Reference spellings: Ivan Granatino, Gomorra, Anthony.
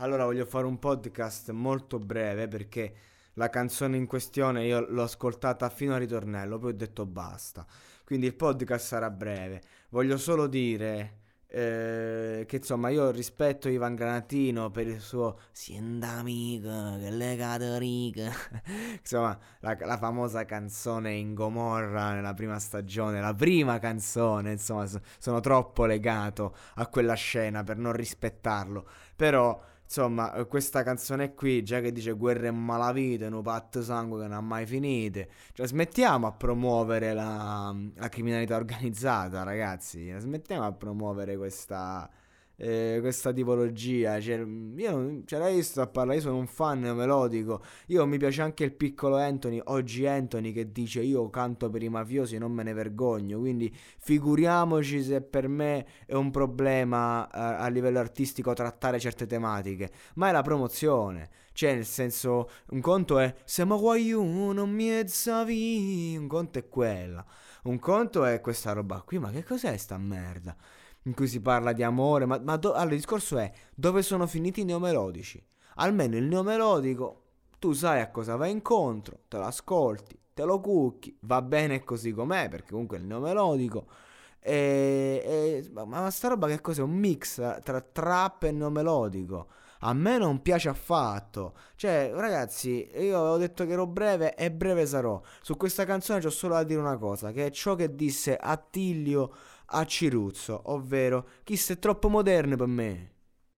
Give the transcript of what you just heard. Allora voglio fare un podcast molto breve perché la canzone in questione io l'ho ascoltata fino al ritornello, poi ho detto basta. Quindi il podcast sarà breve. Voglio solo dire che insomma io rispetto Ivan Granatino per il suo Sienta amico, che legato riga. Insomma la famosa canzone in Gomorra nella prima stagione, la prima canzone, insomma sono troppo legato a quella scena per non rispettarlo. Però insomma, questa canzone qui, già che dice guerre e malavita, un patto sangue che non ha mai finite. Cioè, smettiamo a promuovere la criminalità organizzata, ragazzi. Smettiamo a promuovere questa tipologia. Cioè, io ce l'hai visto a parlare, io sono un fan melodico. Io mi piace anche il piccolo Anthony, oggi Anthony, che dice io canto per i mafiosi, non me ne vergogno. Quindi figuriamoci se per me è un problema a livello artistico trattare certe tematiche, ma è la promozione. Cioè, nel senso, un conto è se ma vuoi uno mezza vi, un conto è quella, un conto è questa roba qui. Ma che cos'è sta merda in cui si parla di amore? Allora, il discorso è dove sono finiti i neomelodici. Almeno il neomelodico tu sai a cosa va incontro, te lo ascolti, te lo cucchi, va bene così com'è, perché comunque il neomelodico ma sta roba che cos'è? Un mix tra trap e neomelodico. A me non piace affatto. Cioè, ragazzi, io avevo detto che ero breve e breve sarò. Su questa canzone c'ho solo da dire una cosa, che è ciò che disse Attilio a Ciruzzo, ovvero chi è troppo moderno per me.